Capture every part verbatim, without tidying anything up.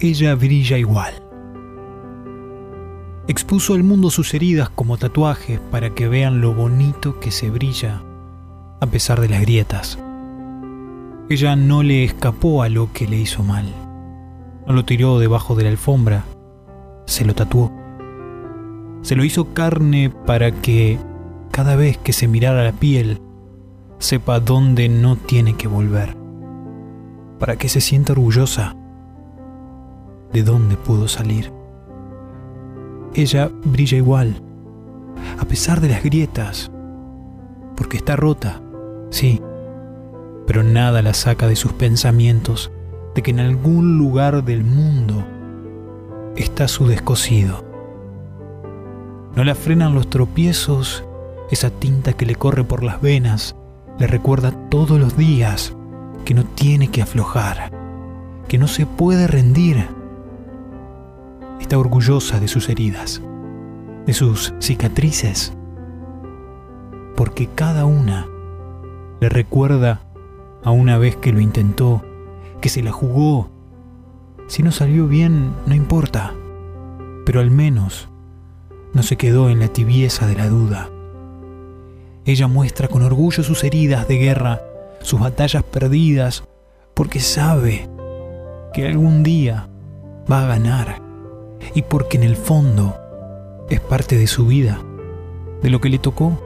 ella brilla igual. Expuso al mundo sus heridas como tatuajes para que vean lo bonito que se brilla a pesar de las grietas. Ella no le escapó a lo que le hizo mal. No lo tiró debajo de la alfombra, se lo tatuó. Se lo hizo carne para que, cada vez que se mirara la piel, sepa dónde no tiene que volver. Para que se sienta orgullosa de dónde pudo salir. Ella brilla igual, a pesar de las grietas, porque está rota, sí, pero nada la saca de sus pensamientos de que en algún lugar del mundo está su descosido. No la frenan los tropiezos, esa tinta que le corre por las venas le recuerda todos los días que no tiene que aflojar, que no se puede rendir. Está orgullosa de sus heridas, de sus cicatrices, porque cada una le recuerda a una vez que lo intentó, que se la jugó. Si no salió bien, no importa, pero al menos no se quedó en la tibieza de la duda. Ella muestra con orgullo sus heridas de guerra, sus batallas perdidas, porque sabe que algún día va a ganar y porque en el fondo es parte de su vida, de lo que le tocó,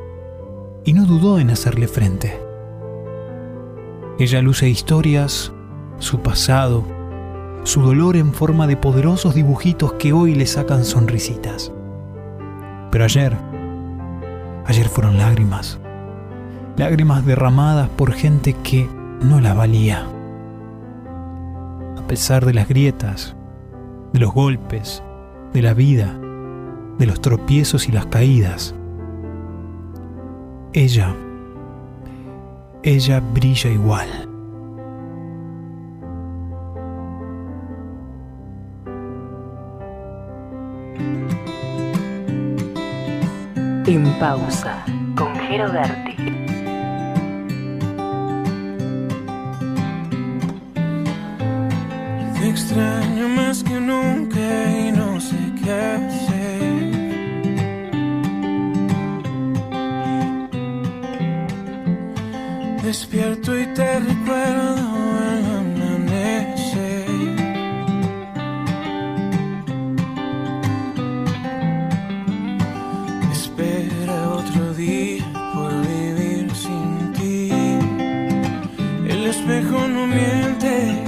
y no dudó en hacerle frente. Ella luce historias, su pasado, su dolor en forma de poderosos dibujitos que hoy le sacan sonrisitas. Pero ayer, ayer fueron lágrimas, lágrimas derramadas por gente que no la valía. A pesar de las grietas, de los golpes, de la vida, de los tropiezos y las caídas, ella, ella brilla igual. En pausa con Jero Berti. Te extraño más que nunca y no sé qué hacer. Despierto y te recuerdo al amanecer. Me espera otro día por vivir sin ti. El espejo no miente.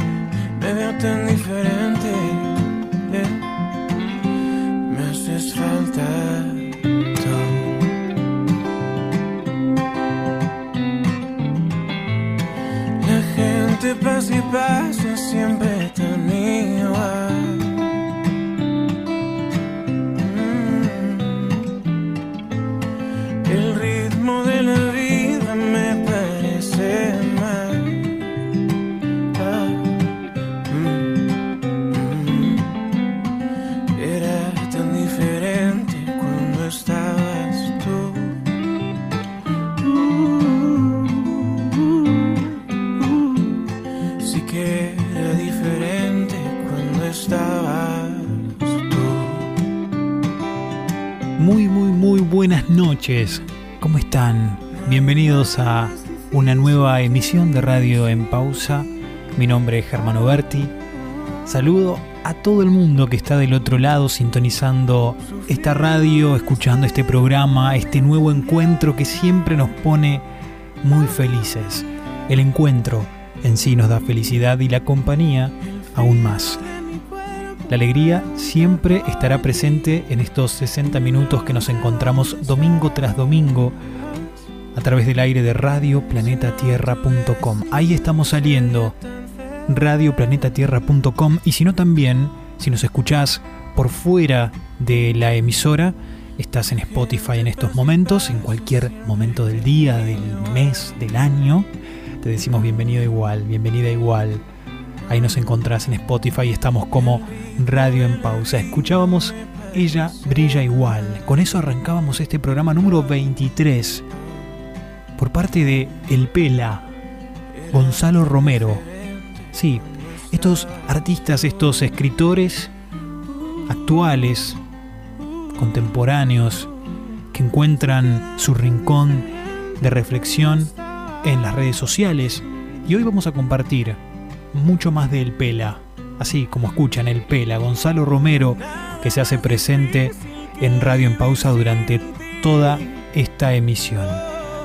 Me veo tan diferente, eh. Me haces falta tú. La gente pasa y pasa siempre tan igual. Mm. El ritmo de la vida me parece mal. Muy, muy, muy buenas noches. ¿Cómo están? Bienvenidos a una nueva emisión de Radio en Pausa. Mi nombre es Germán Oberti. Saludo a todo el mundo que está del otro lado sintonizando esta radio, escuchando este programa, este nuevo encuentro que siempre nos pone muy felices. El encuentro en sí nos da felicidad y la compañía aún más. La alegría siempre estará presente en estos sesenta minutos que nos encontramos domingo tras domingo a través del aire de radio planeta tierra punto com. Ahí estamos saliendo, radio planeta tierra punto com, y si no también, si nos escuchás por fuera de la emisora, estás en Spotify en estos momentos, en cualquier momento del día, del mes, del año, te decimos bienvenido igual, bienvenida igual. Ahí nos encontrás en Spotify, estamos como Radio en Pausa. Escuchábamos Ella brilla igual. Con eso arrancábamos este programa número veintitrés por parte de El Pela, Gonzalo Romero. Sí, estos artistas, estos escritores actuales, contemporáneos, que encuentran su rincón de reflexión en las redes sociales. Y hoy vamos a compartir mucho más de El Pela, así como escuchan El Pela, Gonzalo Romero, que se hace presente en Radio en Pausa durante toda esta emisión.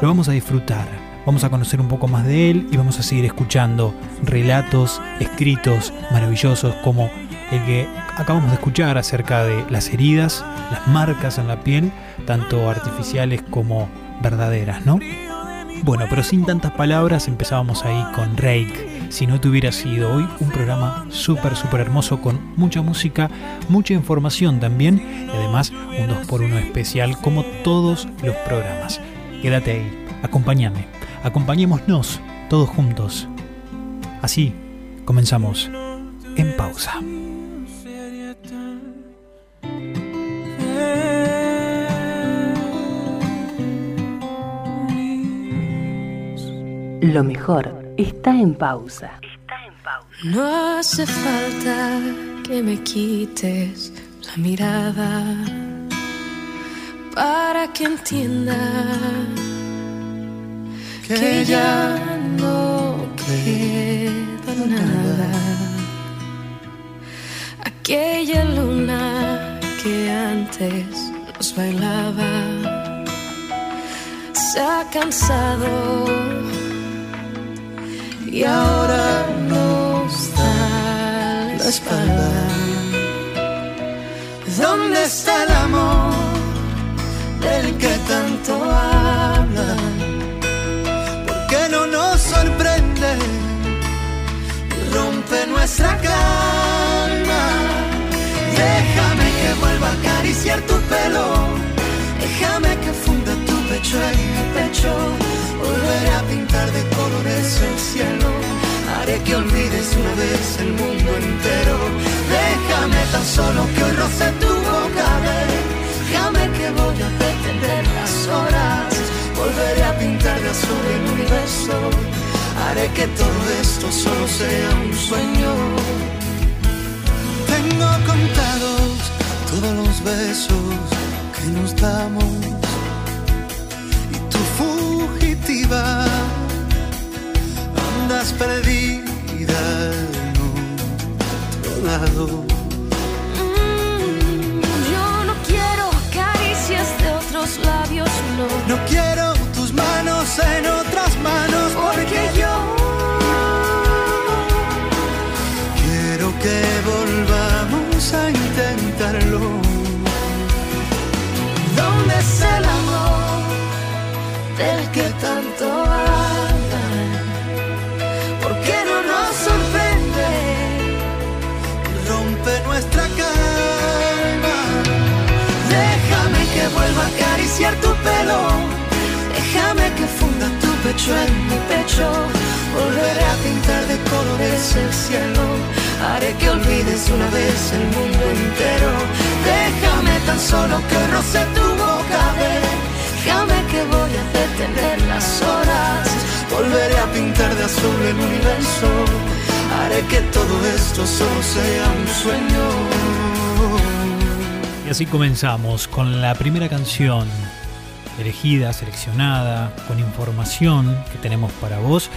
Lo vamos a disfrutar, vamos a conocer un poco más de él y vamos a seguir escuchando relatos escritos maravillosos como el que acabamos de escuchar acerca de las heridas, las marcas en la piel, tanto artificiales como verdaderas, ¿no? Bueno, pero sin tantas palabras empezábamos ahí con Reik, Si no te hubiera sido. Hoy un programa súper, súper hermoso con mucha música, mucha información también y además un dos por uno especial como todos los programas. Quédate ahí, acompáñame, acompañémonos todos juntos. Así comenzamos En Pausa. Lo mejor está en pausa. Está en pausa. No hace falta que me quites la mirada para que entienda que, que ya no queda nada. Aquella luna que antes nos bailaba se ha cansado y ahora nos da la espalda. ¿Dónde está el amor del que tanto hablan? ¿Por qué no nos sorprende y rompe nuestra calma? Déjame que vuelva a acariciar tu pelo, déjame que funda tu pecho en mi pecho. Volveré a pintar de colores el cielo, haré que olvides una vez el mundo entero. Déjame tan solo que hoy roce tu boca, déjame que voy a detener las horas. Volveré a pintar de azul el universo, haré que todo esto solo sea un sueño. Tengo contados todos los besos que nos damos, andas perdida en otro lado. Mm, yo no quiero caricias de otros labios, no. No quiero tus manos en otras manos, porque, porque yo quiero que volvamos a intentarlo. ¿Dónde es el amor del que tanto hablan? ¿Por qué no nos sorprende que rompe nuestra calma? Déjame que vuelva a acariciar tu pelo, déjame que funda tu pecho en mi pecho. Volveré a pintar de colores el cielo, haré que olvides una vez el mundo entero. Déjame tan solo que roce tu boca, ve. Déjame que voy a detener las horas, volveré a pintar de azul el universo, haré que todo esto solo sea un sueño. Y así comenzamos con la primera canción, elegida, seleccionada, con información que tenemos para vos.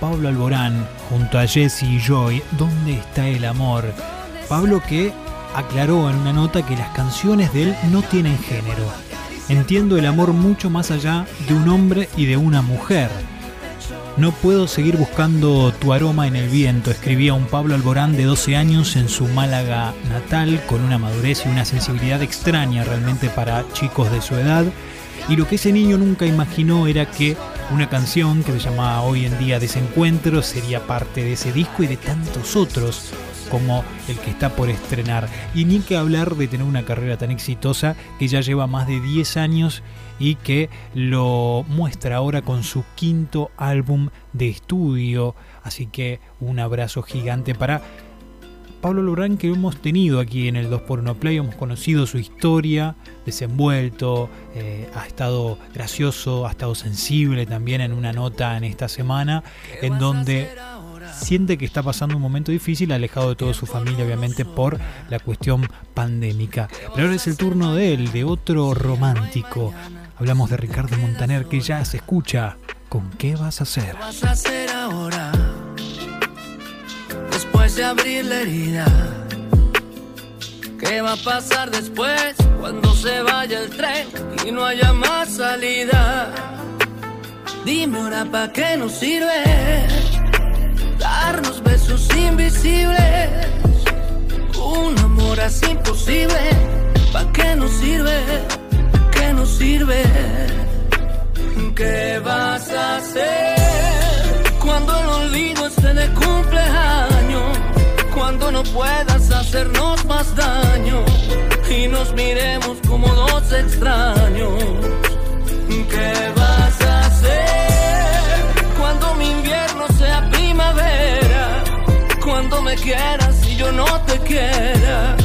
Pablo Alborán junto a Jesse y Joy, ¿Dónde está el amor? Pablo, que aclaró en una nota que las canciones de él no tienen género. Entiendo el amor mucho más allá de un hombre y de una mujer. No puedo seguir buscando tu aroma en el viento, escribía un Pablo Alborán de doce años en su Málaga natal, con una madurez y una sensibilidad extraña realmente para chicos de su edad. Y lo que ese niño nunca imaginó era que una canción que se llama hoy en día Desencuentro sería parte de ese disco y de tantos otros como el que está por estrenar. Y ni que hablar de tener una carrera tan exitosa que ya lleva más de diez años y que lo muestra ahora con su quinto álbum de estudio. Así que un abrazo gigante para Pablo Alborán, que hemos tenido aquí en el dos por uno Play. Hemos conocido su historia, desenvuelto, eh, ha estado gracioso, ha estado sensible también en una nota en esta semana en donde siente que está pasando un momento difícil, alejado de toda su familia, obviamente, por la cuestión pandémica. Pero ahora es el turno de él, de otro romántico. Hablamos de Ricardo Montaner, que ya se escucha con ¿Qué vas a hacer? ¿Qué vas a hacer ahora? Después de abrir la herida, ¿qué va a pasar después? Cuando se vaya el tren y no haya más salida, dime ahora pa' qué nos sirve darnos besos invisibles. Un amor así imposible, ¿pa' qué nos sirve? ¿Pa' qué nos sirve? ¿Qué vas a hacer cuando el olvido esté de cumpleaños? Cuando no puedas hacernos más daño y nos miremos como dos extraños. ¿Qué vas a hacer cuando mi invierno sea primavera? Cuando me quieras y yo no te quiera.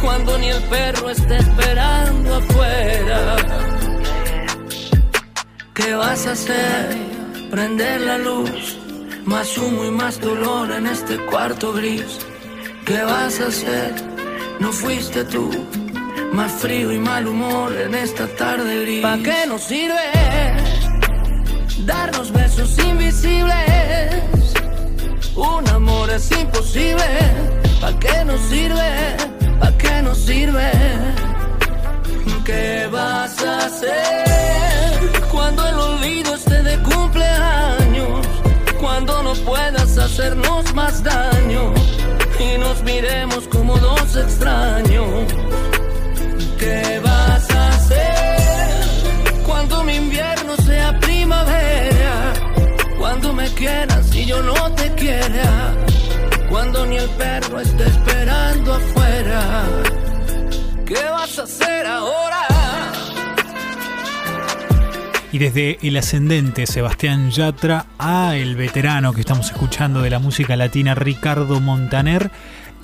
Cuando ni el perro esté esperando afuera. ¿Qué vas a hacer? Prender la luz, más humo y más dolor en este cuarto gris. ¿Qué vas a hacer? No fuiste tú, más frío y mal humor en esta tarde gris. ¿Pa' qué nos sirve darnos besos invisibles? Un amor es imposible. ¿Pa' qué nos sirve? ¿Pa' qué nos sirve? ¿Qué vas a hacer cuando el olvido esté de cumpleaños? Cuando no puedas hacernos más daño y nos miremos como dos extraños. ¿Qué vas a hacer cuando mi invierno sea primavera? Cuando me quieras y yo no te quiera. Cuando ni el perro esté esperando afuera. ¿Qué vas a hacer ahora? Y desde el ascendente Sebastián Yatra a el veterano que estamos escuchando de la música latina, Ricardo Montaner,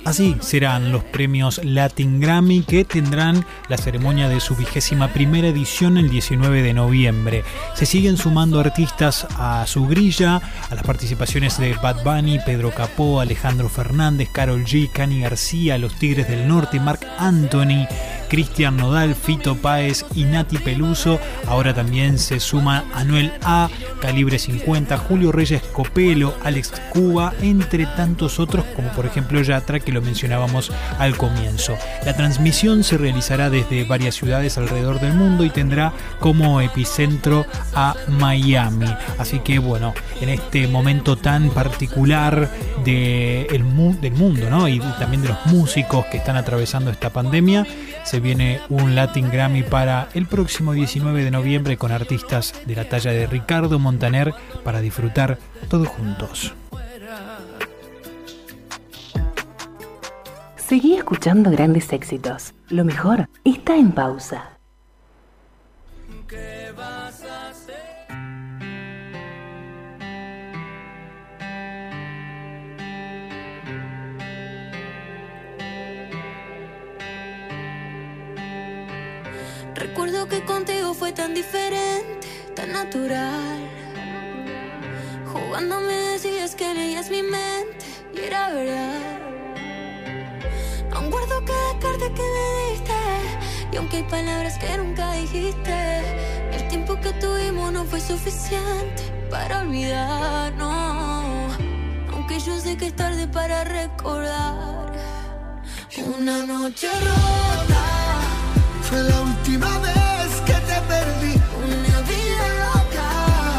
así serán los premios Latin Grammy, que tendrán la ceremonia de su vigésima primera edición el diecinueve de noviembre. Se siguen sumando artistas a su grilla, a las participaciones de Bad Bunny, Pedro Capó, Alejandro Fernández, Karol G, Cani García, Los Tigres del Norte, Marc Anthony, Cristian Nodal, Fito Páez y Nati Peluso. Ahora también se suma Anuel A, Calibre cincuenta, Julio Reyes Copelo, Alex Cuba, entre tantos otros, como por ejemplo Yatra, que lo mencionábamos al comienzo. La transmisión se realizará desde varias ciudades alrededor del mundo y tendrá como epicentro a Miami. Así que bueno, en este momento tan particular de el mu- del mundo, ¿no? Y también de los músicos que están atravesando esta pandemia, se viene un Latin Grammy para el próximo diecinueve de noviembre con artistas de la talla de Ricardo Montaner para disfrutar todos juntos. Seguí escuchando grandes éxitos. Lo mejor está en pausa. ¿Qué vas a hacer? Recuerdo que contigo fue tan diferente, tan natural. Jugando me decías que leías mi mente y era verdad. Aún guardo cada carta que me diste, y aunque hay palabras que nunca dijiste, el tiempo que tuvimos no fue suficiente para olvidarnos. Aunque yo sé que es tarde para recordar. Una noche rota fue la última vez que te perdí. Una vida loca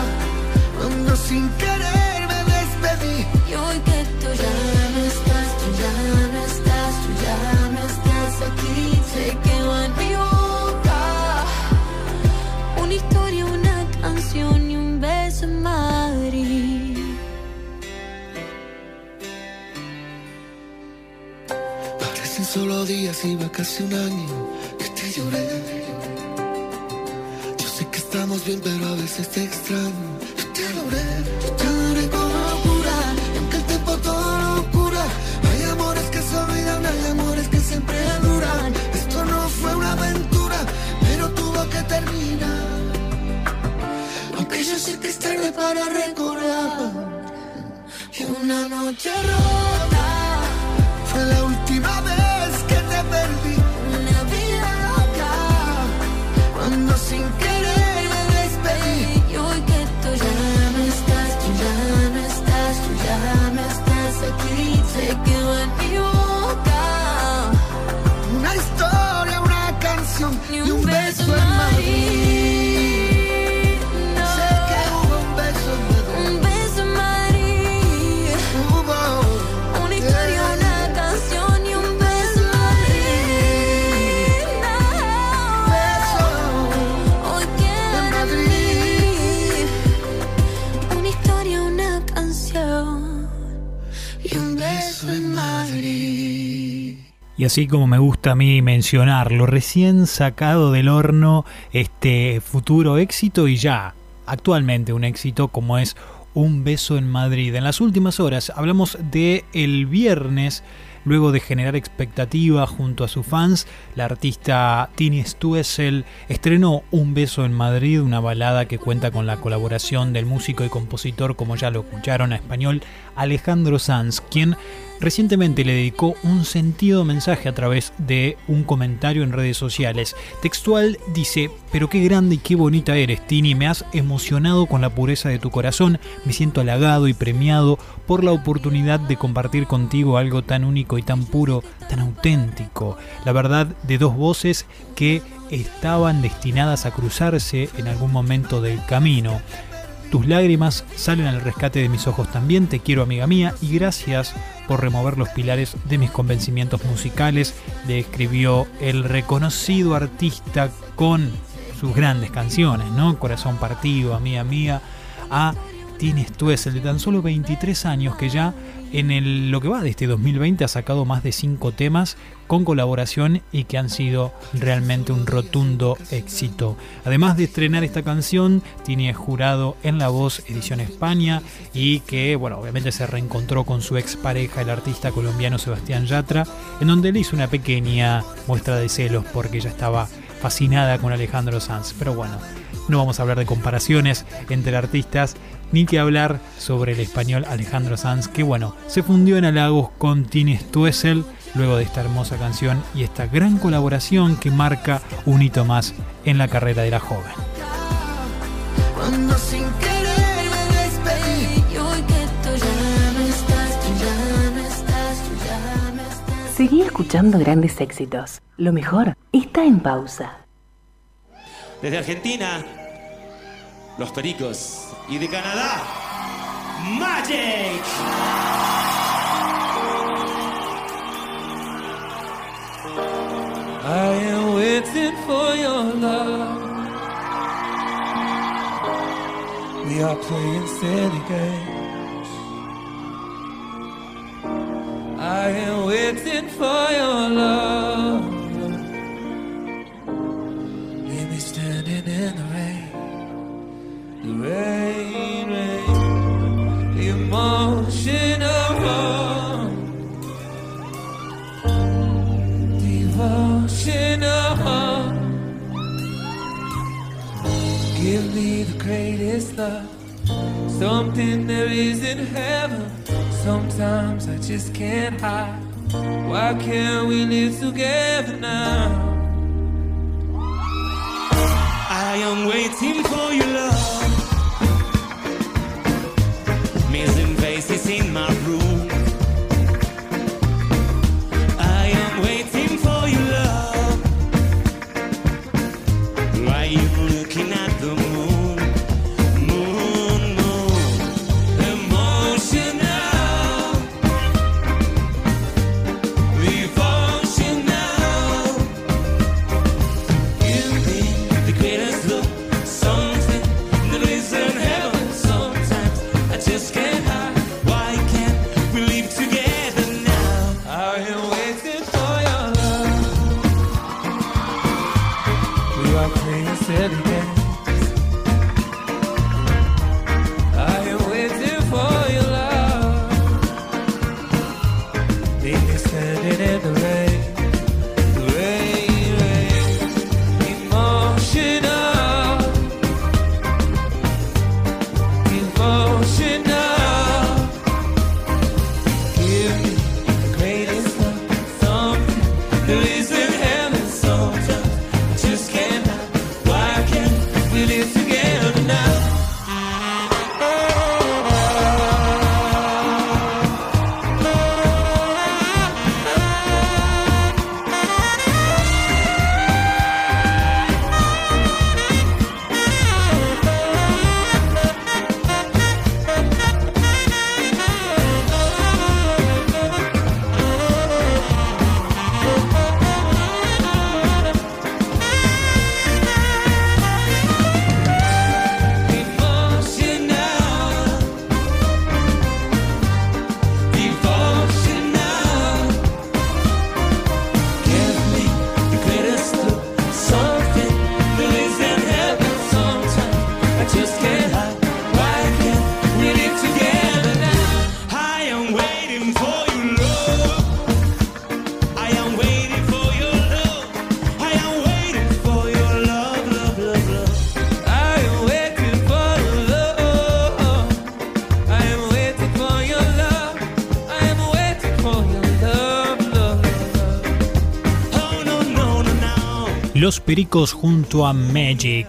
cuando sin querer me despedí. Y hoy que tú ya no estás, tú ya no estás, tú ya no estás aquí, se quedó en mi boca una historia, una canción y un beso en Madrid. Parecen solo días y va casi un año. Lloré. Yo sé que estamos bien, pero a veces te extraño. Yo te adoré, yo te adoré con locura, y aunque el tiempo todo lo cura, hay amores que se olvidan, hay amores que siempre duran. Esto no fue una aventura, pero tuvo que terminar. Aunque yo sé que es tarde para recordar. una noche rota, fue la última vez que te perdí. Una vida loca, cuando sin querer me despedí. Y hoy que tú ya no estás, tú ya no estás, tú ya no estás aquí, se quedó en mi boca una historia, una canción y un, y un beso, beso en Madrid. Y así como me gusta a mí mencionarlo, recién sacado del horno, este futuro éxito y ya actualmente un éxito como es Un beso en Madrid. En las últimas horas hablamos de el viernes, luego de generar expectativa junto a sus fans, la artista Tini Stoessel estrenó Un beso en Madrid, una balada que cuenta con la colaboración del músico y compositor, como ya lo escucharon, a español, Alejandro Sanz, quien recientemente le dedicó un sentido mensaje a través de un comentario en redes sociales. Textual dice: pero qué grande y qué bonita eres, Tini, me has emocionado con la pureza de tu corazón, me siento halagado y premiado por la oportunidad de compartir contigo algo tan único y tan puro, tan auténtico. La verdad de dos voces que estaban destinadas a cruzarse en algún momento del camino. Tus lágrimas salen al rescate de mis ojos también, te quiero amiga mía y gracias por remover los pilares de mis convencimientos musicales, le escribió el reconocido artista con sus grandes canciones, ¿no? Corazón partido, Amiga mía, a Tini Stoessel, de tan solo veintitrés años, que ya en el, lo que va de este dos mil veinte ha sacado más de cinco temas con colaboración y que han sido realmente un rotundo éxito. Además de estrenar esta canción, Tini es jurado en La Voz Edición España y que, bueno, obviamente se reencontró con su expareja, el artista colombiano Sebastián Yatra, en donde le hizo una pequeña muestra de celos porque ella estaba fascinada con Alejandro Sanz. Pero bueno, no vamos a hablar de comparaciones entre artistas, ni que hablar sobre el español Alejandro Sanz, que bueno, se fundió en halagos con Tini Stoessel luego de esta hermosa canción y esta gran colaboración que marca un hito más en la carrera de la joven. Seguí escuchando grandes éxitos. Lo mejor está en pausa. Desde Argentina, Los Pericos, y de Canadá, MAGIC! I am waiting for your love. We are playing silly games. I am waiting for your love. Leave me standing in the rain. The rain, rain, the emotional harm, devotional harm. Give me the greatest love, something there is in heaven. Sometimes I just can't hide. Why can't we live together now? I am waiting for your love. Missing faces in my room. I am waiting for your love. Why you looking at the moon? Moon, moon. Emotional. Devotional. Give me the greatest love. Something that Los Pericos junto a MAGIC!.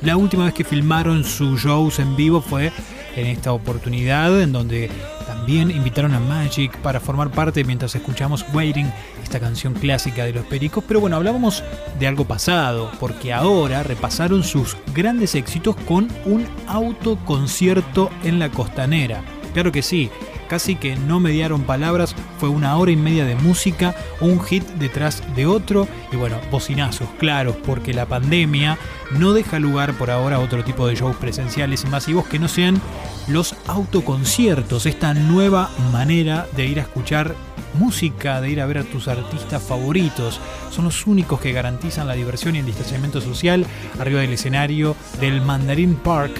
La última vez que filmaron sus shows en vivo fue en esta oportunidad, en donde también invitaron a MAGIC! Para formar parte mientras escuchamos Waiting, esta canción clásica de Los Pericos. Pero bueno, hablábamos de algo pasado, porque ahora repasaron sus grandes éxitos con un autoconcierto en la Costanera. Claro que sí, casi que no mediaron palabras, fue una hora y media de música, un hit detrás de otro y bueno, bocinazos claros, porque la pandemia no deja lugar por ahora a otro tipo de shows presenciales y masivos que no sean los autoconciertos, esta nueva manera de ir a escuchar música, de ir a ver a tus artistas favoritos. Son los únicos que garantizan la diversión y el distanciamiento social arriba del escenario del Mandarin Park.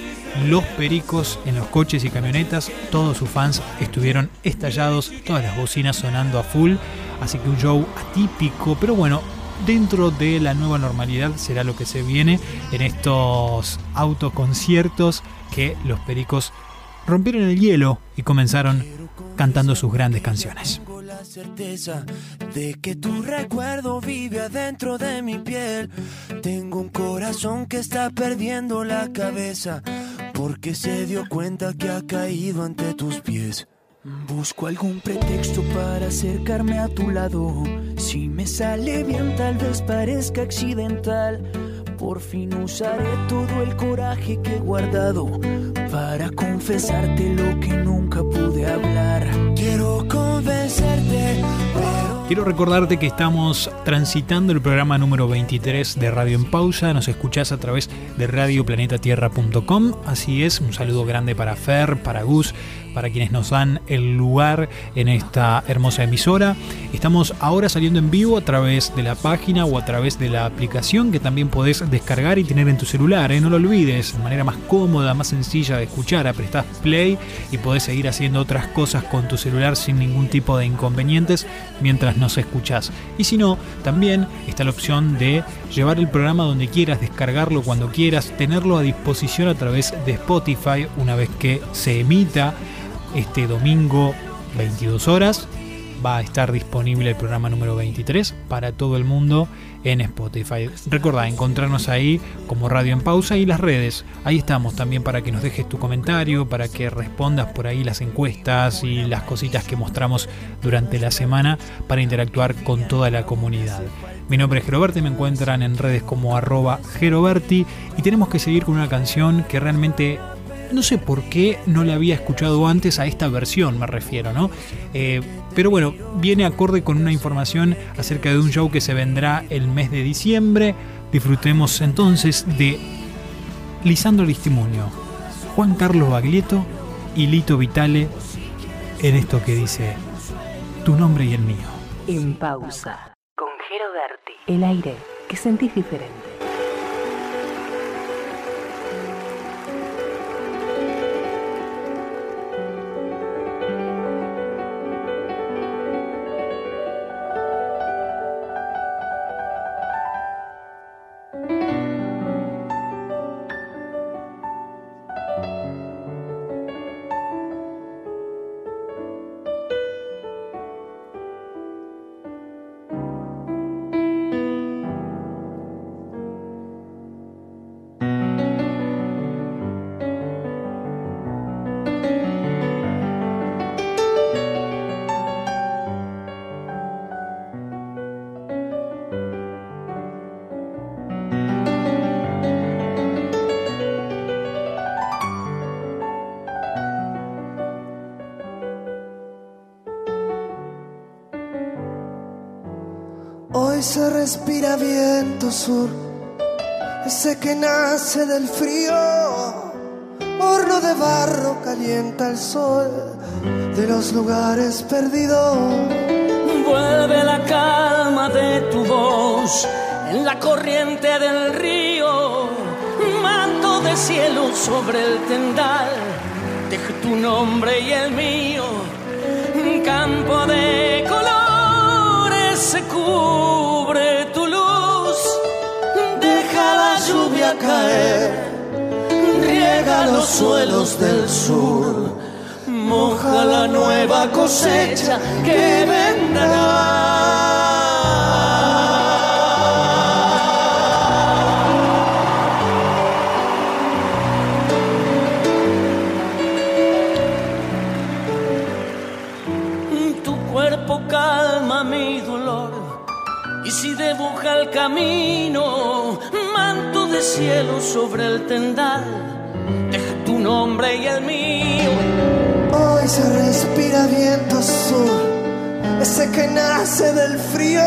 Los Pericos en los coches y camionetas, todos sus fans estuvieron estallados, todas las bocinas sonando a full, así que un show atípico, pero bueno, dentro de la nueva normalidad será lo que se viene en estos autoconciertos que Los Pericos rompieron el hielo y comenzaron cantando sus grandes canciones. Certeza de que tu recuerdo vive adentro de mi piel. Tengo un corazón que está perdiendo la cabeza porque se dio cuenta que ha caído ante tus pies. Busco algún pretexto para acercarme a tu lado. Si me sale bien, tal vez parezca accidental. Por fin usaré todo el coraje que he guardado para confesarte lo que nunca pude hablar. Quiero convencerte. Quiero recordarte que estamos transitando el programa número veintitrés de Radio en Pausa. Nos escuchás a través de radio planeta tierra punto com. Así es, un saludo grande para Fer, para Gus, para quienes nos dan el lugar en esta hermosa emisora. Estamos ahora saliendo en vivo a través de la página o a través de la aplicación que también podés descargar y tener en tu celular, ¿eh? No lo olvides, de manera más cómoda, más sencilla de escuchar. Aprestás play y podés seguir haciendo otras cosas con tu celular sin ningún tipo de inconvenientes mientras nos escuchás. Y si no, también está la opción de llevar el programa donde quieras, descargarlo cuando quieras, tenerlo a disposición a través de Spotify una vez que se emita este domingo veintidós horas. Va a estar disponible el programa número veintitrés para todo el mundo en Spotify. Recordá encontrarnos ahí como Radio en Pausa y las redes. Ahí estamos también para que nos dejes tu comentario, para que respondas por ahí las encuestas y las cositas que mostramos durante la semana para interactuar con toda la comunidad. Mi nombre es Geroberti, me encuentran en redes como arroba Geroberti y tenemos que seguir con una canción que realmente... no sé por qué no la había escuchado antes, a esta versión me refiero, ¿no? Eh, pero bueno, viene acorde con una información acerca de un show que se vendrá el mes de diciembre. Disfrutemos entonces de Lisandro Aristimunio, Juan Carlos Baglietto y Lito Vitale en esto que dice Tu nombre y el mío. En pausa, con Geroberti. El aire que sentís diferente. Se respira viento sur, ese que nace del frío, horno de barro calienta el sol de los lugares perdidos. Vuelve la calma de tu voz en la corriente del río, manto de cielo sobre el tendal, teje tu nombre y el mío, un campo de colores se cubre. Caer, riega los suelos del sur, moja la nueva cosecha que vendrá. camino, manto de cielo sobre el tendal, deja tu nombre y el mío. Hoy se respira viento azul, ese que nace del frío,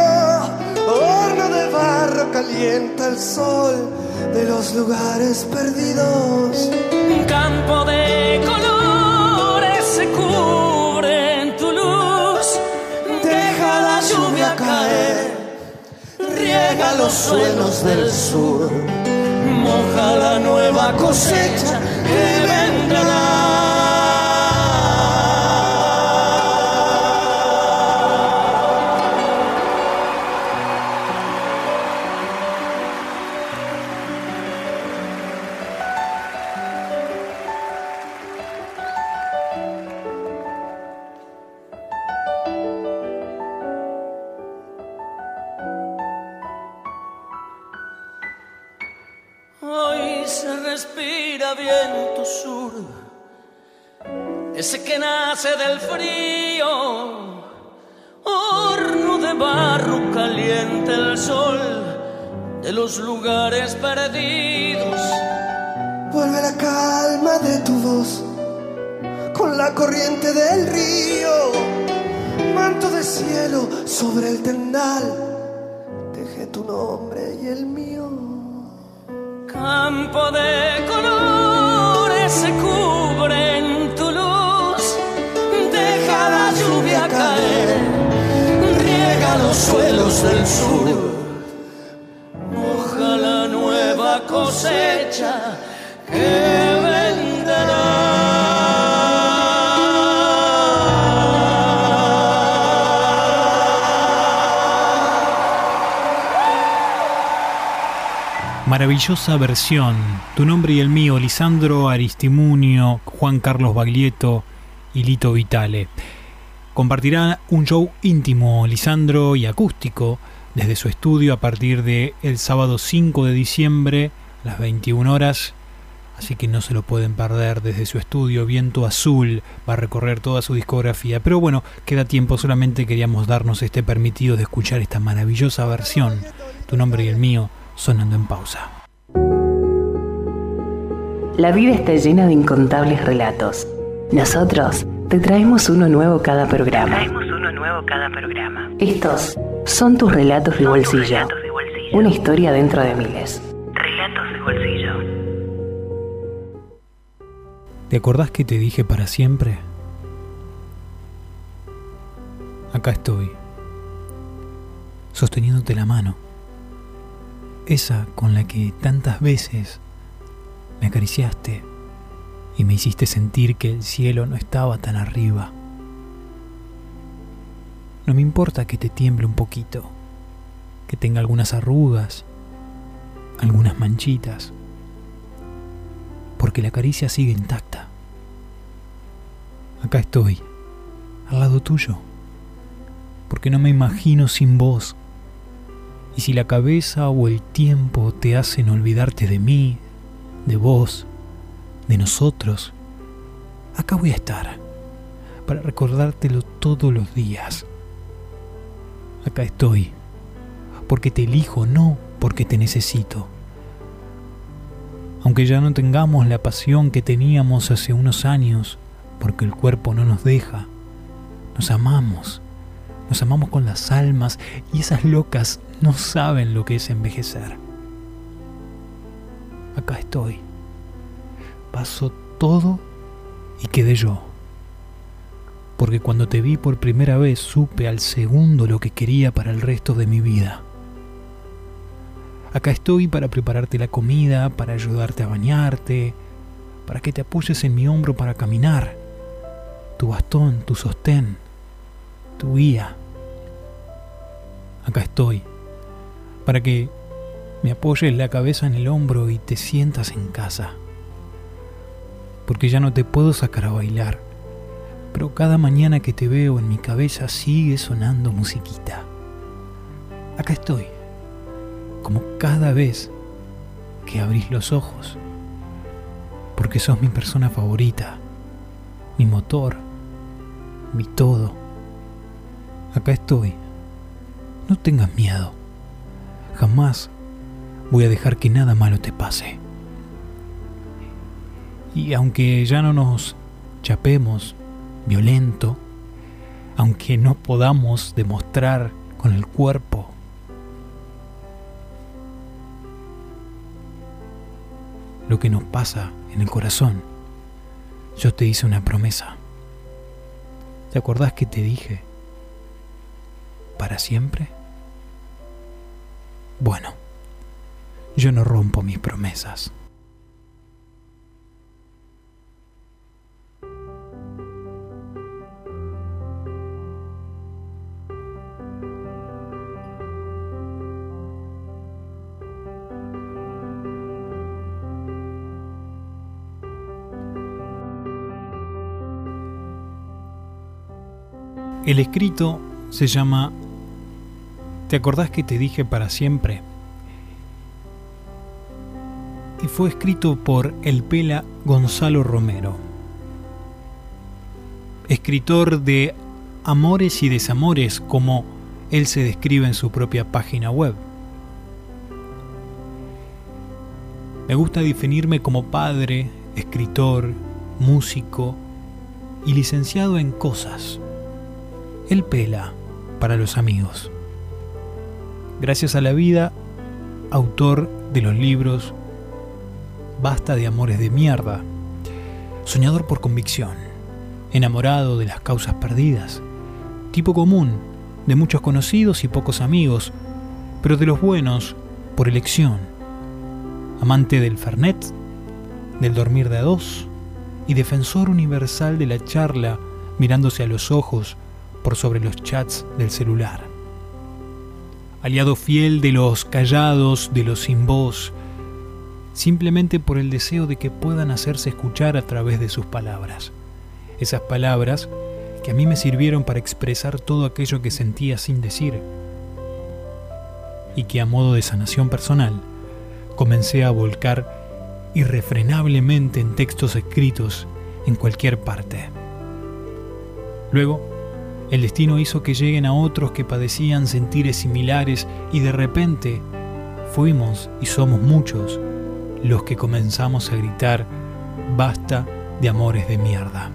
horno de barro calienta el sol de los lugares perdidos. Un campo de colores se cubre en tu luz, deja la lluvia caer, riega los suelos del sur, moja la nueva cosecha que vendrá. Ese que nace del frío, horno de barro caliente el sol de los lugares perdidos. Vuelve la calma de tu voz con la corriente del río, manto de cielo sobre el tendal, teje tu nombre y el mío. Campo de colores se cubre en tu luz, deja la lluvia caer, riega los suelos del sur, moja la nueva cosecha que vendrá. Maravillosa versión, tu nombre y el mío, Lisandro Aristimunio, Juan Carlos Baglietto y Lito Vitale. Compartirá un show íntimo, Lisandro, y acústico desde su estudio a partir de el sábado cinco de diciembre a las veintiuna horas, así que no se lo pueden perder. Desde su estudio Viento Azul va a recorrer toda su discografía, pero bueno, queda tiempo, solamente queríamos darnos este permitido de escuchar esta maravillosa versión, tu nombre y el mío, sonando en pausa. La vida está llena de incontables relatos. Nosotros te traemos uno nuevo cada programa. Te traemos uno nuevo cada programa. Estos son tus relatos de, son bolsillo. Tus relatos de bolsillo. Una historia dentro de miles. Relatos de bolsillo. ¿Te acordás que te dije para siempre? Acá estoy, sosteniéndote la mano, esa con la que tantas veces me acariciaste y me hiciste sentir que el cielo no estaba tan arriba. No me importa que te tiemble un poquito, que tenga algunas arrugas, algunas manchitas, porque la caricia sigue intacta. Acá estoy, al lado tuyo, porque no me imagino sin vos. Y si la cabeza o el tiempo te hacen olvidarte de mí, de vos, de nosotros, acá voy a estar para recordártelo todos los días. Acá estoy, porque te elijo, no porque te necesito. Aunque ya no tengamos la pasión que teníamos hace unos años, porque el cuerpo no nos deja, nos amamos. Nos amamos con las almas y esas locas no saben lo que es envejecer. Acá estoy. Pasó todo y quedé yo. Porque cuando te vi por primera vez supe al segundo lo que quería para el resto de mi vida. Acá estoy para prepararte la comida, para ayudarte a bañarte, para que te apoyes en mi hombro para caminar. Tu bastón, tu sostén, tu guía. Acá estoy, para que me apoyes la cabeza en el hombro y te sientas en casa. Porque ya no te puedo sacar a bailar, pero cada mañana que te veo en mi cabeza sigue sonando musiquita. Acá estoy, como cada vez que abrís los ojos, porque sos mi persona favorita, mi motor, mi todo. Acá estoy. No tengas miedo. jamás voy a dejar que nada malo te pase. Y aunque ya no nos chapemos violento, aunque no podamos demostrar con el cuerpo, lo que nos pasa en el corazón, yo te hice una promesa. ¿Te acordás que te dije? ¿Para siempre? Bueno, yo no rompo mis promesas. El escrito se llama ¿Te acordás que te dije para siempre? Y fue escrito por El Pela Gonzalo Romero, escritor de amores y desamores, como él se describe en su propia página web. Me gusta definirme como padre, escritor, músico y licenciado en cosas. El Pela para los amigos. Gracias a la vida, autor de los libros Basta de amores de mierda, soñador por convicción, enamorado de las causas perdidas, tipo común, de muchos conocidos y pocos amigos, pero de los buenos por elección, amante del fernet, del dormir de a dos y defensor universal de la charla mirándose a los ojos por sobre los chats del celular. Aliado fiel de los callados, de los sin voz, simplemente por el deseo de que puedan hacerse escuchar a través de sus palabras. Esas palabras que a mí me sirvieron para expresar todo aquello que sentía sin decir y que a modo de sanación personal comencé a volcar irrefrenablemente en textos escritos en cualquier parte. Luego, el destino hizo que lleguen a otros que padecían sentires similares y de repente fuimos y somos muchos los que comenzamos a gritar basta de amores de mierda.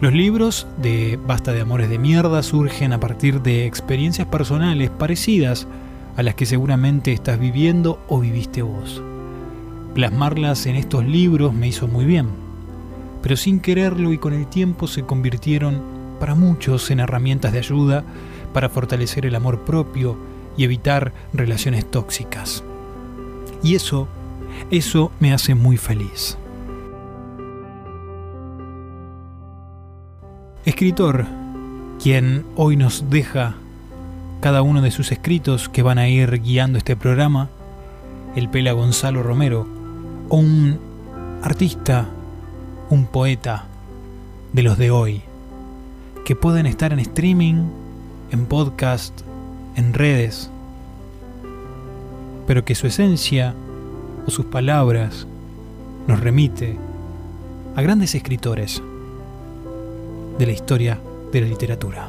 Los libros de Basta de amores de mierda surgen a partir de experiencias personales parecidas a las que seguramente estás viviendo o viviste vos. Plasmarlas en estos libros me hizo muy bien, pero sin quererlo y con el tiempo se convirtieron para muchos en herramientas de ayuda para fortalecer el amor propio y evitar relaciones tóxicas. Y eso, eso me hace muy feliz. Escritor, quien hoy nos deja cada uno de sus escritos que van a ir guiando este programa, El Pela Gonzalo Romero, un artista, un poeta de los de hoy, que pueden estar en streaming, en podcast, en redes, pero que su esencia o sus palabras nos remite a grandes escritores de la historia de la literatura.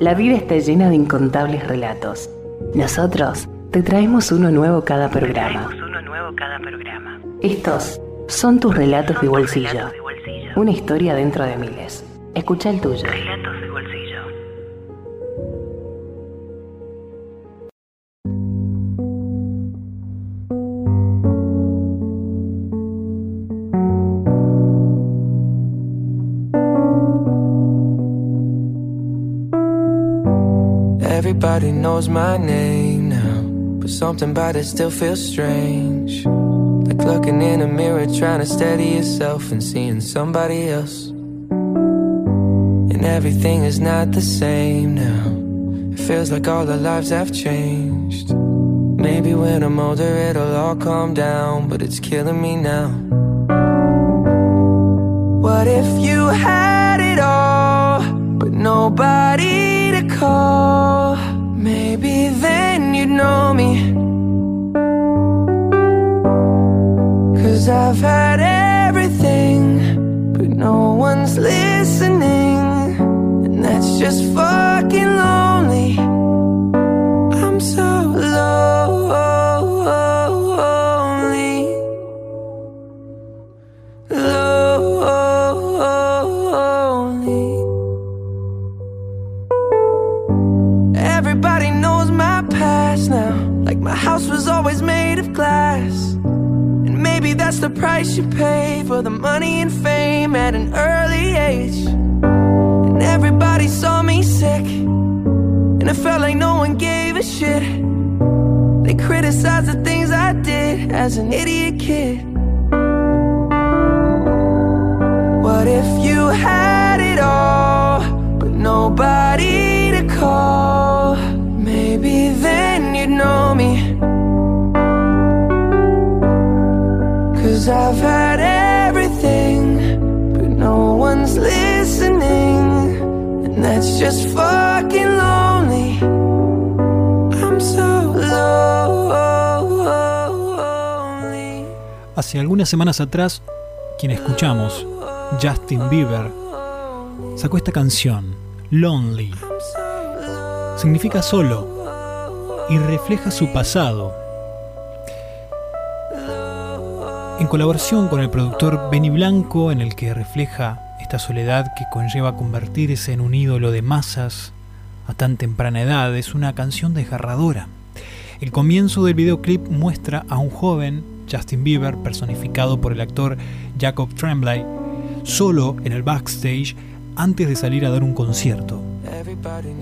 La vida está llena de incontables relatos. Nosotros te traemos uno nuevo cada programa. Uno nuevo cada programa. Estos son tus relatos, son de, bolsillo. relatos de bolsillo. Una historia dentro de miles. Escucha el tuyo. Relatos de bolsillo. Everybody knows my name now, but something about it still feels strange. Like looking in a mirror, trying to steady yourself and seeing somebody else. And everything is not the same now. It feels like all our lives have changed. Maybe when I'm older it'll all calm down, but it's killing me now. What if you had it all, but nobody to call? Maybe then you'd know me, 'cause I've had everything, but no one's listening, and that's just fucking lonely. that's the price you pay for the money and fame at an early age. And everybody saw me sick, and it felt like no one gave a shit. They criticized the things I did as an idiot kid. What if you had it all, but nobody to call? Maybe then you'd know me, 'cause I've had everything, but no one's listening, and that's just fucking lonely. I'm so lonely. Hace algunas semanas atrás, quien escuchamos, Justin Bieber, sacó esta canción, Lonely. Significa solo y refleja su pasado. En colaboración con el productor Benny Blanco, en el que refleja esta soledad que conlleva convertirse en un ídolo de masas a tan temprana edad, es una canción desgarradora. El comienzo del videoclip muestra a un joven Justin Bieber, personificado por el actor Jacob Tremblay, solo en el backstage antes de salir a dar un concierto.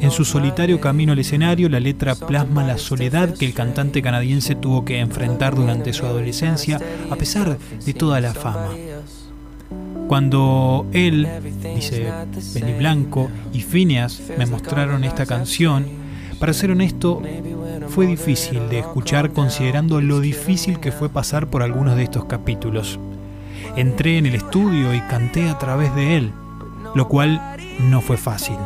En su solitario camino al escenario, la letra plasma la soledad que el cantante canadiense tuvo que enfrentar durante su adolescencia a pesar de toda la fama. Cuando él, dice Benny Blanco, y Phineas me mostraron esta canción, para ser honesto, fue difícil de escuchar considerando lo difícil que fue pasar por algunos de estos capítulos. Entré en el estudio y canté a través de él, lo cual no fue fácil.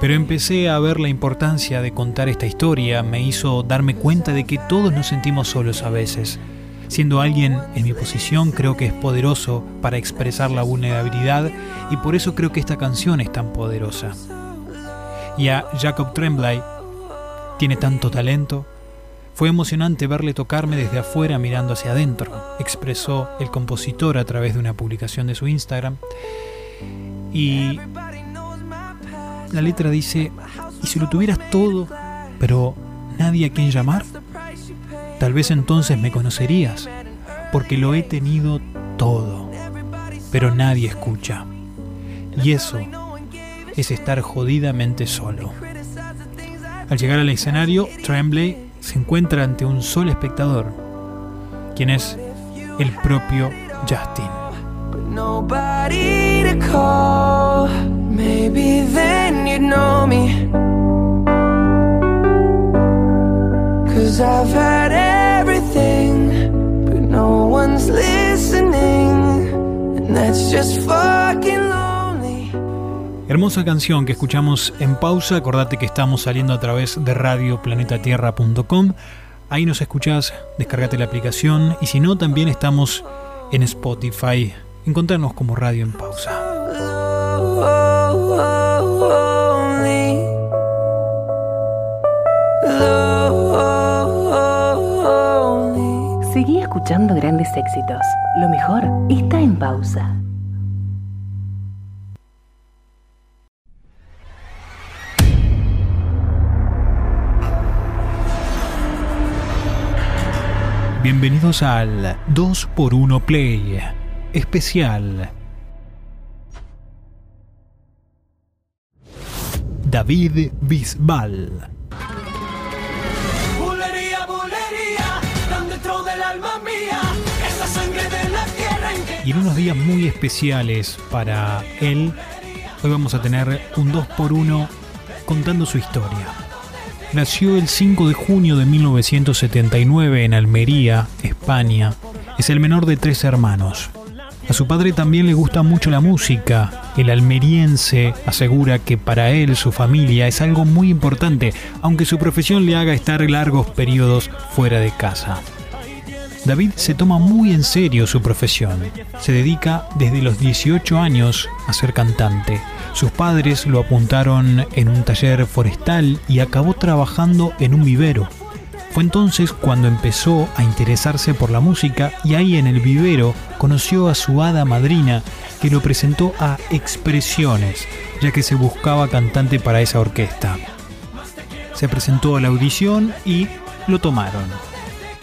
Pero empecé a ver la importancia de contar esta historia, me hizo darme cuenta de que todos nos sentimos solos a veces. Siendo alguien en mi posición, creo que es poderoso para expresar la vulnerabilidad y por eso creo que esta canción es tan poderosa. Y a Jacob Tremblay, tiene tanto talento. Fue emocionante verle tocarme desde afuera mirando hacia adentro, expresó el compositor a través de una publicación de su Instagram. Y la letra dice, ¿y si lo tuvieras todo, pero nadie a quien llamar? Tal vez entonces me conocerías, porque lo he tenido todo, pero nadie escucha. Y eso es estar jodidamente solo. Al llegar al escenario, Tremblay se encuentra ante un solo espectador, quien es el propio Justin. Hermosa canción que escuchamos en pausa. Acordate que estamos saliendo a través de radio planeta tierra punto com. Ahí nos escuchás, descargate la aplicación. Y si no, también estamos en Spotify. Encontrarnos como Radio en Pausa. Seguí escuchando grandes éxitos. Lo mejor está en pausa. Bienvenidos al dos por uno Play especial. David Bisbal. Bulería, bulería, tan dentro del alma mía, esa sangre de la tierra en que... Y en unos días muy especiales para él, hoy vamos a tener un dos por uno contando su historia. Nació el cinco de junio de mil novecientos setenta y nueve en Almería, España. Es el menor de tres hermanos. A su padre también le gusta mucho la música. El almeriense asegura que para él su familia es algo muy importante, aunque su profesión le haga estar largos periodos fuera de casa. David se toma muy en serio su profesión. Se dedica desde los dieciocho años a ser cantante. Sus padres lo apuntaron en un taller forestal y acabó trabajando en un vivero. Fue entonces cuando empezó a interesarse por la música y ahí en el vivero conoció a su hada madrina, que lo presentó a Expresiones, ya que se buscaba cantante para esa orquesta. Se presentó a la audición y lo tomaron.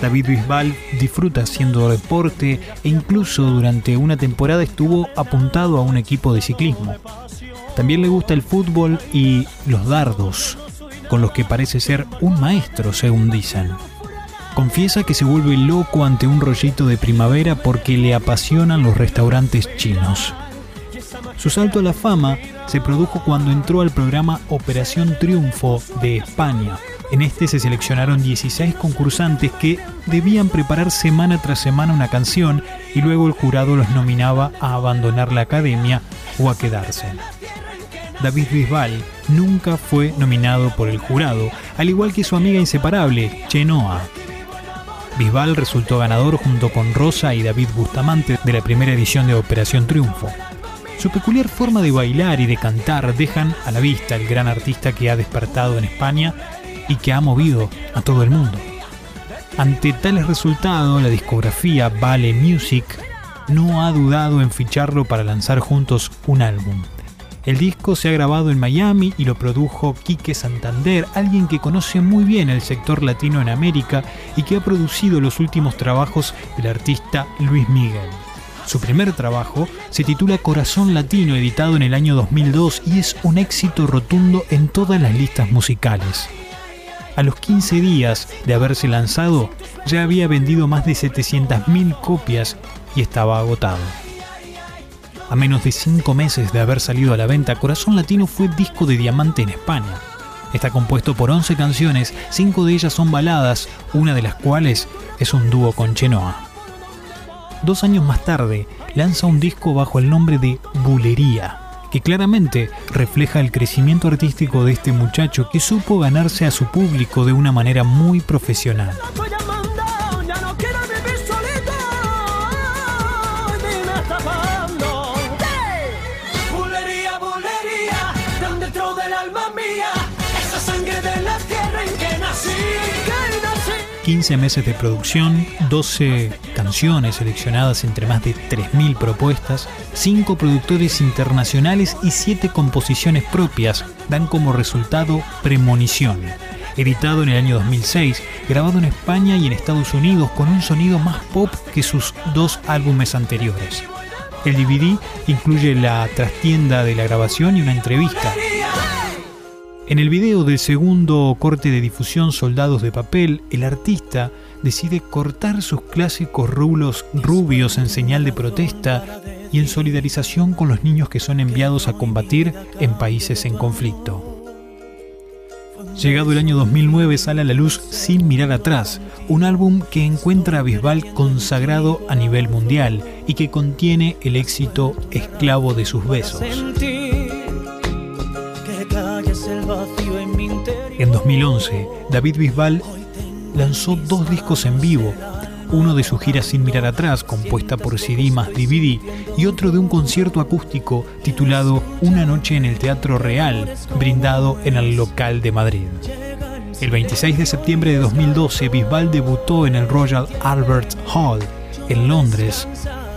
David Bisbal disfruta haciendo deporte e incluso durante una temporada estuvo apuntado a un equipo de ciclismo. También le gusta el fútbol y los dardos, con los que parece ser un maestro, según dicen. Confiesa que se vuelve loco ante un rollito de primavera porque le apasionan los restaurantes chinos. Su salto a la fama se produjo cuando entró al programa Operación Triunfo de España. En este se seleccionaron dieciséis concursantes que debían preparar semana tras semana una canción y luego el jurado los nominaba a abandonar la academia o a quedarse. David Bisbal nunca fue nominado por el jurado, al igual que su amiga inseparable, Chenoa. Bisbal resultó ganador junto con Rosa y David Bustamante de la primera edición de Operación Triunfo. Su peculiar forma de bailar y de cantar dejan a la vista el gran artista que ha despertado en España y que ha movido a todo el mundo. Ante tales resultados, la discografía Vale Music no ha dudado en ficharlo para lanzar juntos un álbum. El disco se ha grabado en Miami y lo produjo Quique Santander, alguien que conoce muy bien el sector latino en América y que ha producido los últimos trabajos del artista Luis Miguel. Su primer trabajo se titula Corazón Latino, editado en el año dos mil dos, y es un éxito rotundo en todas las listas musicales. A los quince días de haberse lanzado, ya había vendido más de setecientas mil copias y estaba agotado. A menos de cinco meses de haber salido a la venta, Corazón Latino fue disco de diamante en España. Está compuesto por once canciones, cinco de ellas son baladas, una de las cuales es un dúo con Chenoa. Dos años más tarde, lanza un disco bajo el nombre de Bulería, que claramente refleja el crecimiento artístico de este muchacho que supo ganarse a su público de una manera muy profesional. quince meses de producción, doce canciones seleccionadas entre más de tres mil propuestas, cinco productores internacionales y siete composiciones propias dan como resultado Premonición, editado en el año dos mil seis, grabado en España y en Estados Unidos con un sonido más pop que sus dos álbumes anteriores. El D V D incluye la trastienda de la grabación y una entrevista. En el video del segundo corte de difusión Soldados de Papel, el artista decide cortar sus clásicos rulos rubios en señal de protesta y en solidarización con los niños que son enviados a combatir en países en conflicto. Llegado el año dos mil nueve sale a la luz Sin Mirar Atrás, un álbum que encuentra a Bisbal consagrado a nivel mundial y que contiene el éxito Esclavo de sus besos. En dos mil once, David Bisbal lanzó dos discos en vivo, uno de su gira Sin Mirar Atrás, compuesta por C D más D V D, y otro de un concierto acústico titulado Una Noche en el Teatro Real, brindado en el local de Madrid. El veintiséis de septiembre de dos mil doce, Bisbal debutó en el Royal Albert Hall, en Londres,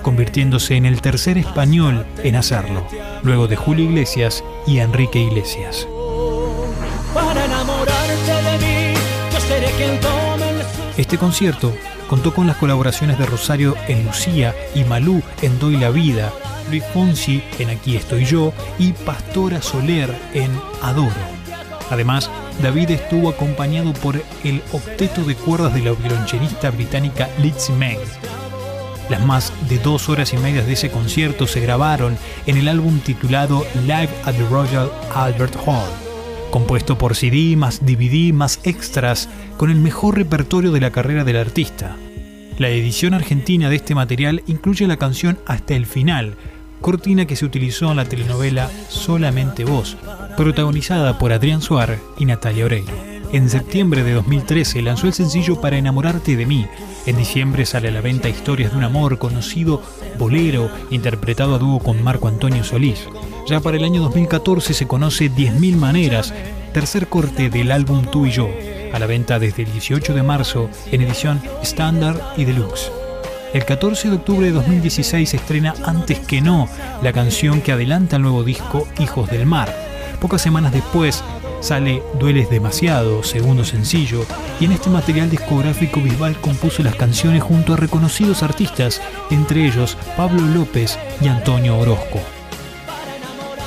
convirtiéndose en el tercer español en hacerlo, luego de Julio Iglesias y Enrique Iglesias. Este concierto contó con las colaboraciones de Rosario en Lucía y Malú en Doy la Vida, Luis Fonsi en Aquí Estoy Yo y Pastora Soler en Adoro. Además, David estuvo acompañado por el octeto de cuerdas de la violoncherista británica Lizzie May. Las más de dos horas y media de ese concierto se grabaron en el álbum titulado Live at the Royal Albert Hall, compuesto por C D más D V D más extras con el mejor repertorio de la carrera del artista. La edición argentina de este material incluye la canción Hasta el Final, cortina que se utilizó en la telenovela Solamente Vos, protagonizada por Adrián Suar y Natalia Oreiro. En septiembre de dos mil trece lanzó el sencillo Para Enamorarte de Mí. En diciembre sale a la venta Historias de un Amor, conocido bolero, interpretado a dúo con Marc Anthony Solís. Ya para el año dos mil catorce se conoce diez mil Maneras, tercer corte del álbum Tú y Yo, a la venta desde el dieciocho de marzo en edición estándar y deluxe. El catorce de octubre de dos mil dieciséis se estrena Antes que No, la canción que adelanta el nuevo disco Hijos del Mar. Pocas semanas después Sale Dueles Demasiado, segundo sencillo, y en este material discográfico Bisbal compuso las canciones junto a reconocidos artistas, entre ellos Pablo López y Antonio Orozco.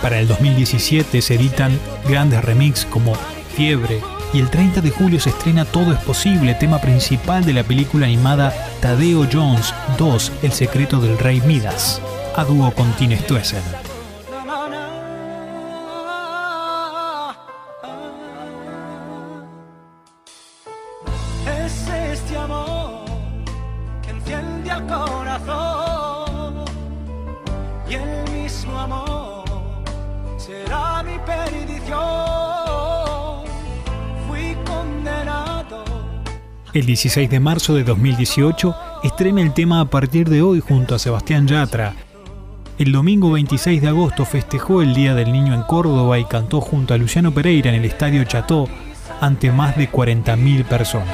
Para el dos mil diecisiete se editan grandes remixes como Fiebre, y el treinta de julio se estrena Todo es Posible, tema principal de la película animada Tadeo Jones dos, El secreto del rey Midas, a dúo con Tini Stoessel. Es este amor que enciende al corazón, y el mismo amor será mi perdición. El dieciséis de marzo de dos mil dieciocho estrena el tema A Partir de Hoy junto a Sebastián Yatra. El domingo veintiséis de agosto festejó el Día del Niño en Córdoba y cantó junto a Luciano Pereira en el Estadio Chateau ante más de cuarenta mil personas.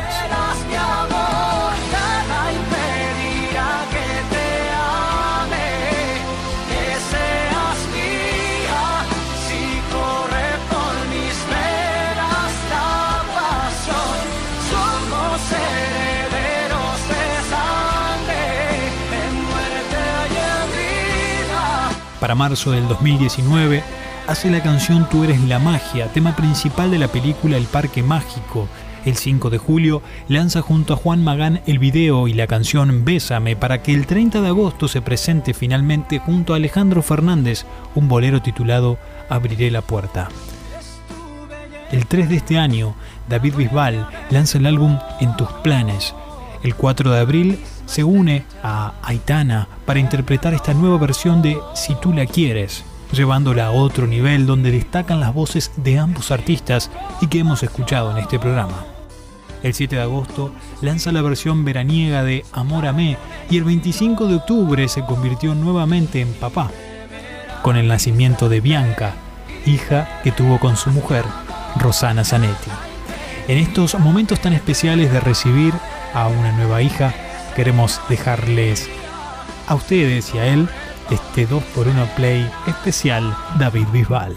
Para marzo del dos mil diecinueve hace la canción Tú eres la magia, tema principal de la película El Parque Mágico. El cinco de julio lanza junto a Juan Magán el video y la canción Bésame, para que el treinta de agosto se presente finalmente junto a Alejandro Fernández un bolero titulado Abriré la puerta. El tres de este año David Bisbal lanza el álbum En tus planes. El cuatro de abril se une a Aitana para interpretar esta nueva versión de Si tú la quieres, llevándola a otro nivel donde destacan las voces de ambos artistas y que hemos escuchado en este programa. El siete de agosto lanza la versión veraniega de Amor Amé, y el veinticinco de octubre se convirtió nuevamente en papá, con el nacimiento de Bianca, hija que tuvo con su mujer, Rosana Zanetti. En estos momentos tan especiales de recibir a una nueva hija, queremos dejarles a ustedes y a él este dos por uno Play especial David Bisbal.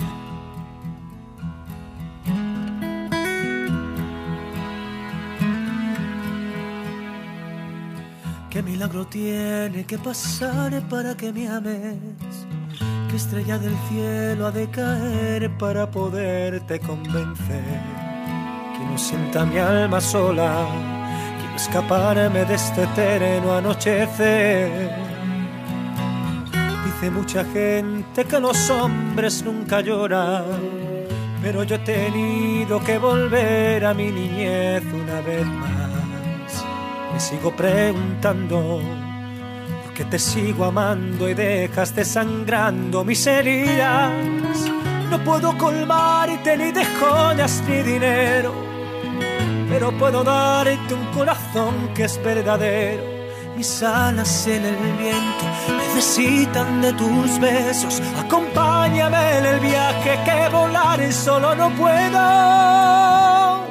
Qué milagro tiene que pasar para que me ames, qué estrella del cielo ha de caer para poderte convencer, que no sienta mi alma sola, escaparme de este terreno anochecer. Dice mucha gente que los hombres nunca lloran, pero yo he tenido que volver a mi niñez una vez más. Me sigo preguntando por qué te sigo amando y dejaste sangrando mis heridas. No puedo colmarte ni de joyas ni dinero, pero puedo darte un corazón que es verdadero. Mis alas en el viento necesitan de tus besos, acompáñame en el viaje que volar solo no puedo.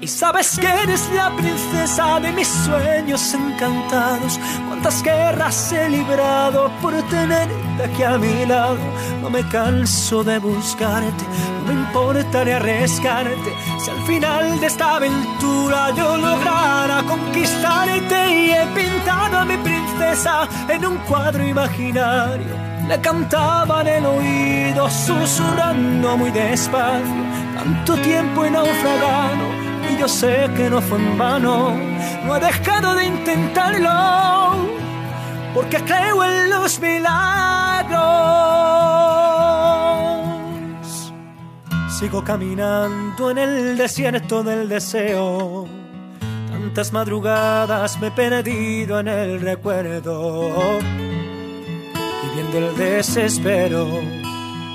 Y sabes que eres la princesa de mis sueños encantados, cuántas guerras he librado por tenerte aquí a mi lado. No me canso de buscarte, no me importaría arriesgarte, si al final de esta aventura yo lograra conquistarte. Y he pintado a mi princesa en un cuadro imaginario, le cantaba en el oído susurrando muy despacio, tanto tiempo he naufragado, yo sé que no fue en vano, no he dejado de intentarlo, porque creo en los milagros. Sigo caminando en el desierto del deseo, tantas madrugadas me he perdido en el recuerdo, viviendo el desespero,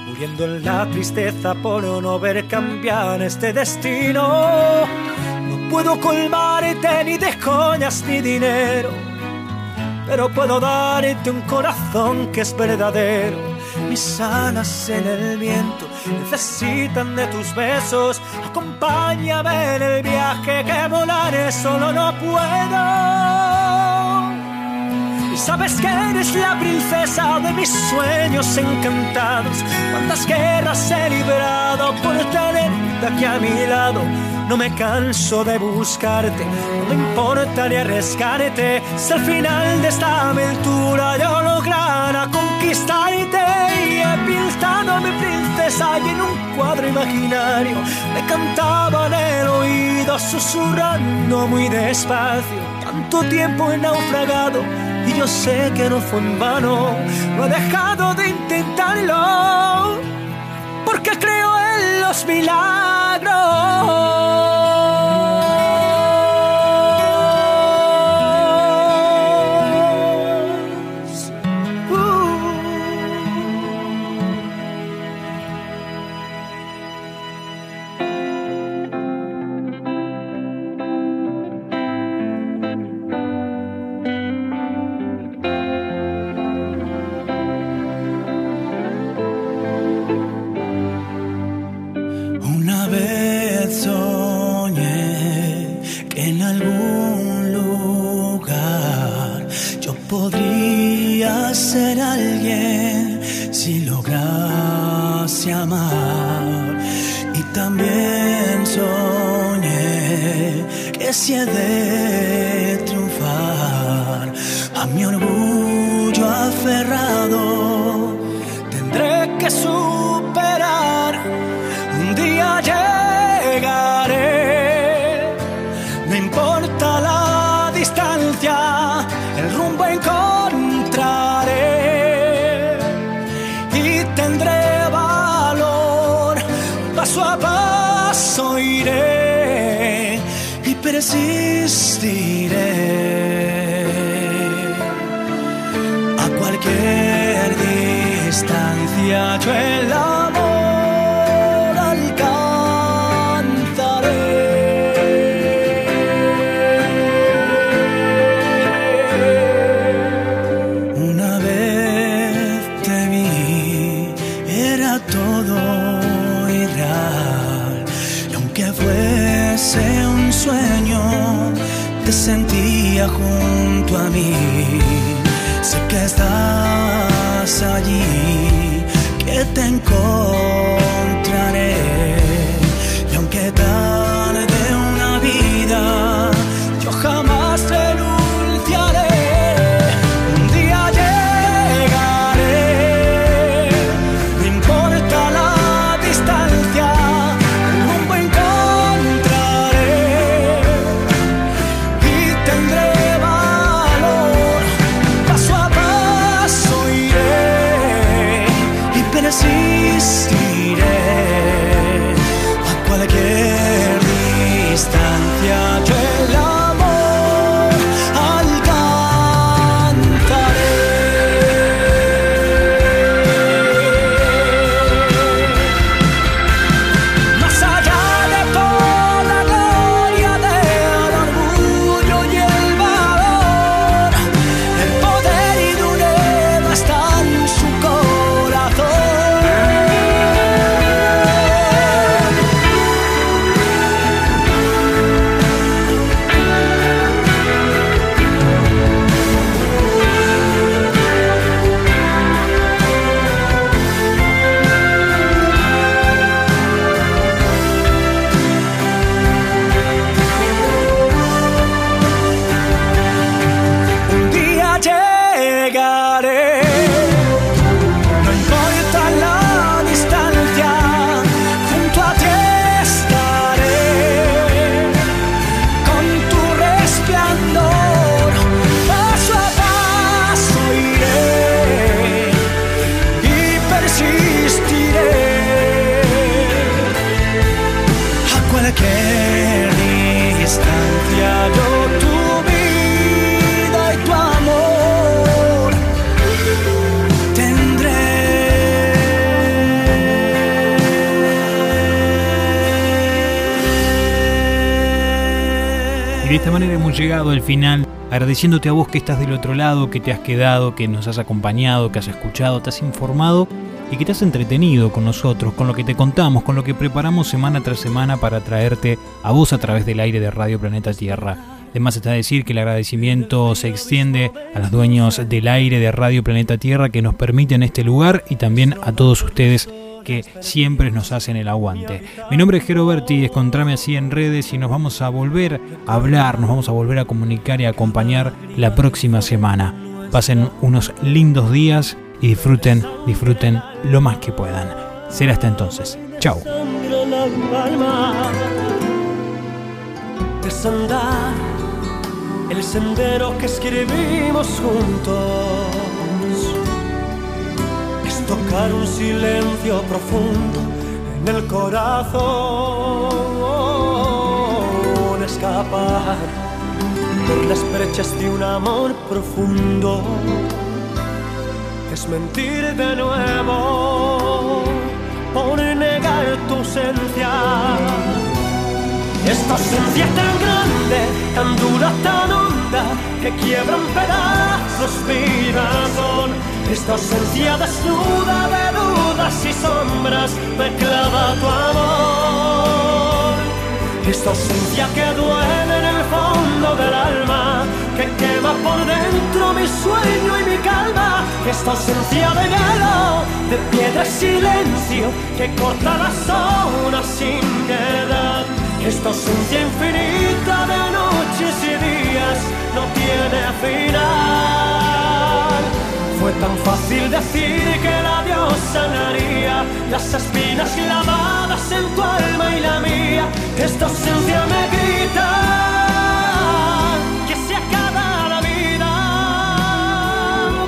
muriendo en la tristeza por no ver cambiar este destino. No puedo colmarte ni de joyas ni dinero, pero puedo darte un corazón que es verdadero. Mis alas en el viento necesitan de tus besos, acompáñame en el viaje que volaré solo no puedo. Y sabes que eres la princesa de mis sueños encantados. Cuántas guerras he librado por tenerte aquí a mi lado. No me canso de buscarte, no me importa ni arriesgarte. Si al final de esta aventura yo lograra conquistarte. Y he pintado a mi princesa y en un cuadro imaginario me cantaba en el oído susurrando muy despacio. Tanto tiempo he naufragado y yo sé que no fue en vano. No he dejado de intentarlo porque creo en los milagros. Llegado al final, agradeciéndote a vos que estás del otro lado, que te has quedado, que nos has acompañado, que has escuchado, te has informado y que te has entretenido con nosotros, con lo que te contamos, con lo que preparamos semana tras semana para traerte a vos a través del aire de Radio Planeta Tierra. Además está decir que el agradecimiento se extiende a los dueños del aire de Radio Planeta Tierra que nos permiten este lugar y también a todos ustedes que siempre nos hacen el aguante. Mi nombre es Jero Berti, encontrame así en redes y nos vamos a volver a hablar, nos vamos a volver a comunicar y a acompañar la próxima semana. Pasen unos lindos días y disfruten, disfruten lo más que puedan. Será hasta entonces. Chau. Es andar el sendero que escribimos juntos, es tocar un silencio profundo en el corazón, escapar por las brechas de un amor profundo, es mentir de nuevo por negar tu ausencia. Esta ausencia tan grande, tan dura, tan honda, que quiebra en pedazos mi razón. Esta ausencia desnuda de dudas y sombras me clava tu amor. Esta ausencia que duele en el fondo del alma, que quema por dentro mi sueño y mi calma. Esta ausencia de hielo, de piedra y silencio, que corta las horas sin piedad. Esta ausencia infinita de noches y días no tiene final. Fue tan fácil decir que el adiós sanaría las espinas clavadas en tu alma y la mía. Esta ausencia me grita que se acaba la vida,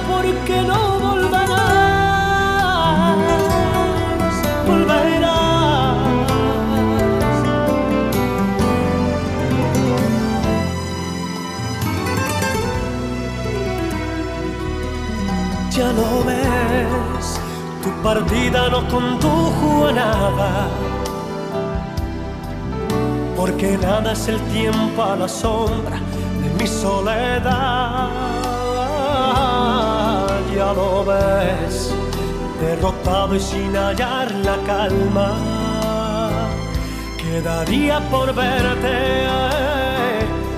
porque no volverás, volverás. Ya lo ves, tu partida no condujo a nada, porque nada es el tiempo a la sombra de mi soledad. Ya lo ves, derrotado y sin hallar la calma, quedaría por verte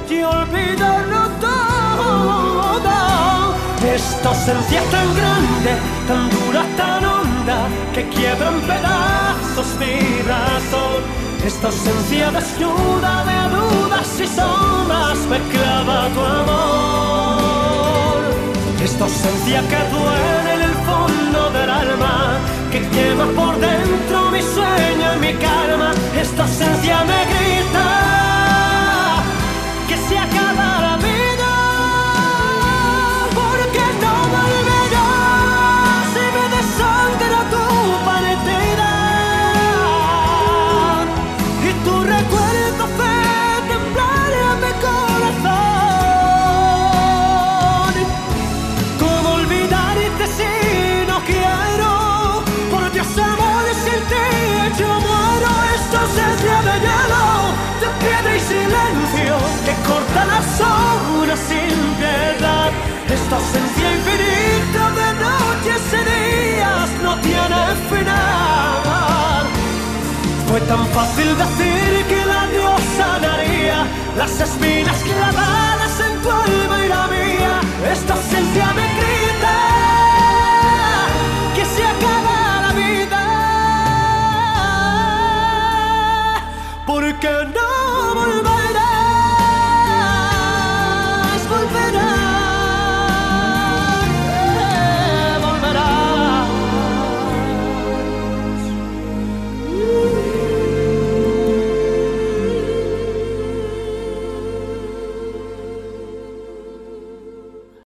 y olvidarlo todo. Esta ausencia tan grande, tan dura, tan honda, que quiebra en pedazos mi razón. Esta ausencia desnuda de dudas y sombras me clava tu amor. Esta ausencia que duele en el fondo del alma, que quema por dentro mi sueño y mi calma. Esta ausencia me grita que se acaba la vida. Horas sin piedad, esta ausencia infinita de noches y días no tiene final. Fue tan fácil decir que el adiós sanaría las espinas clavadas en tu alma.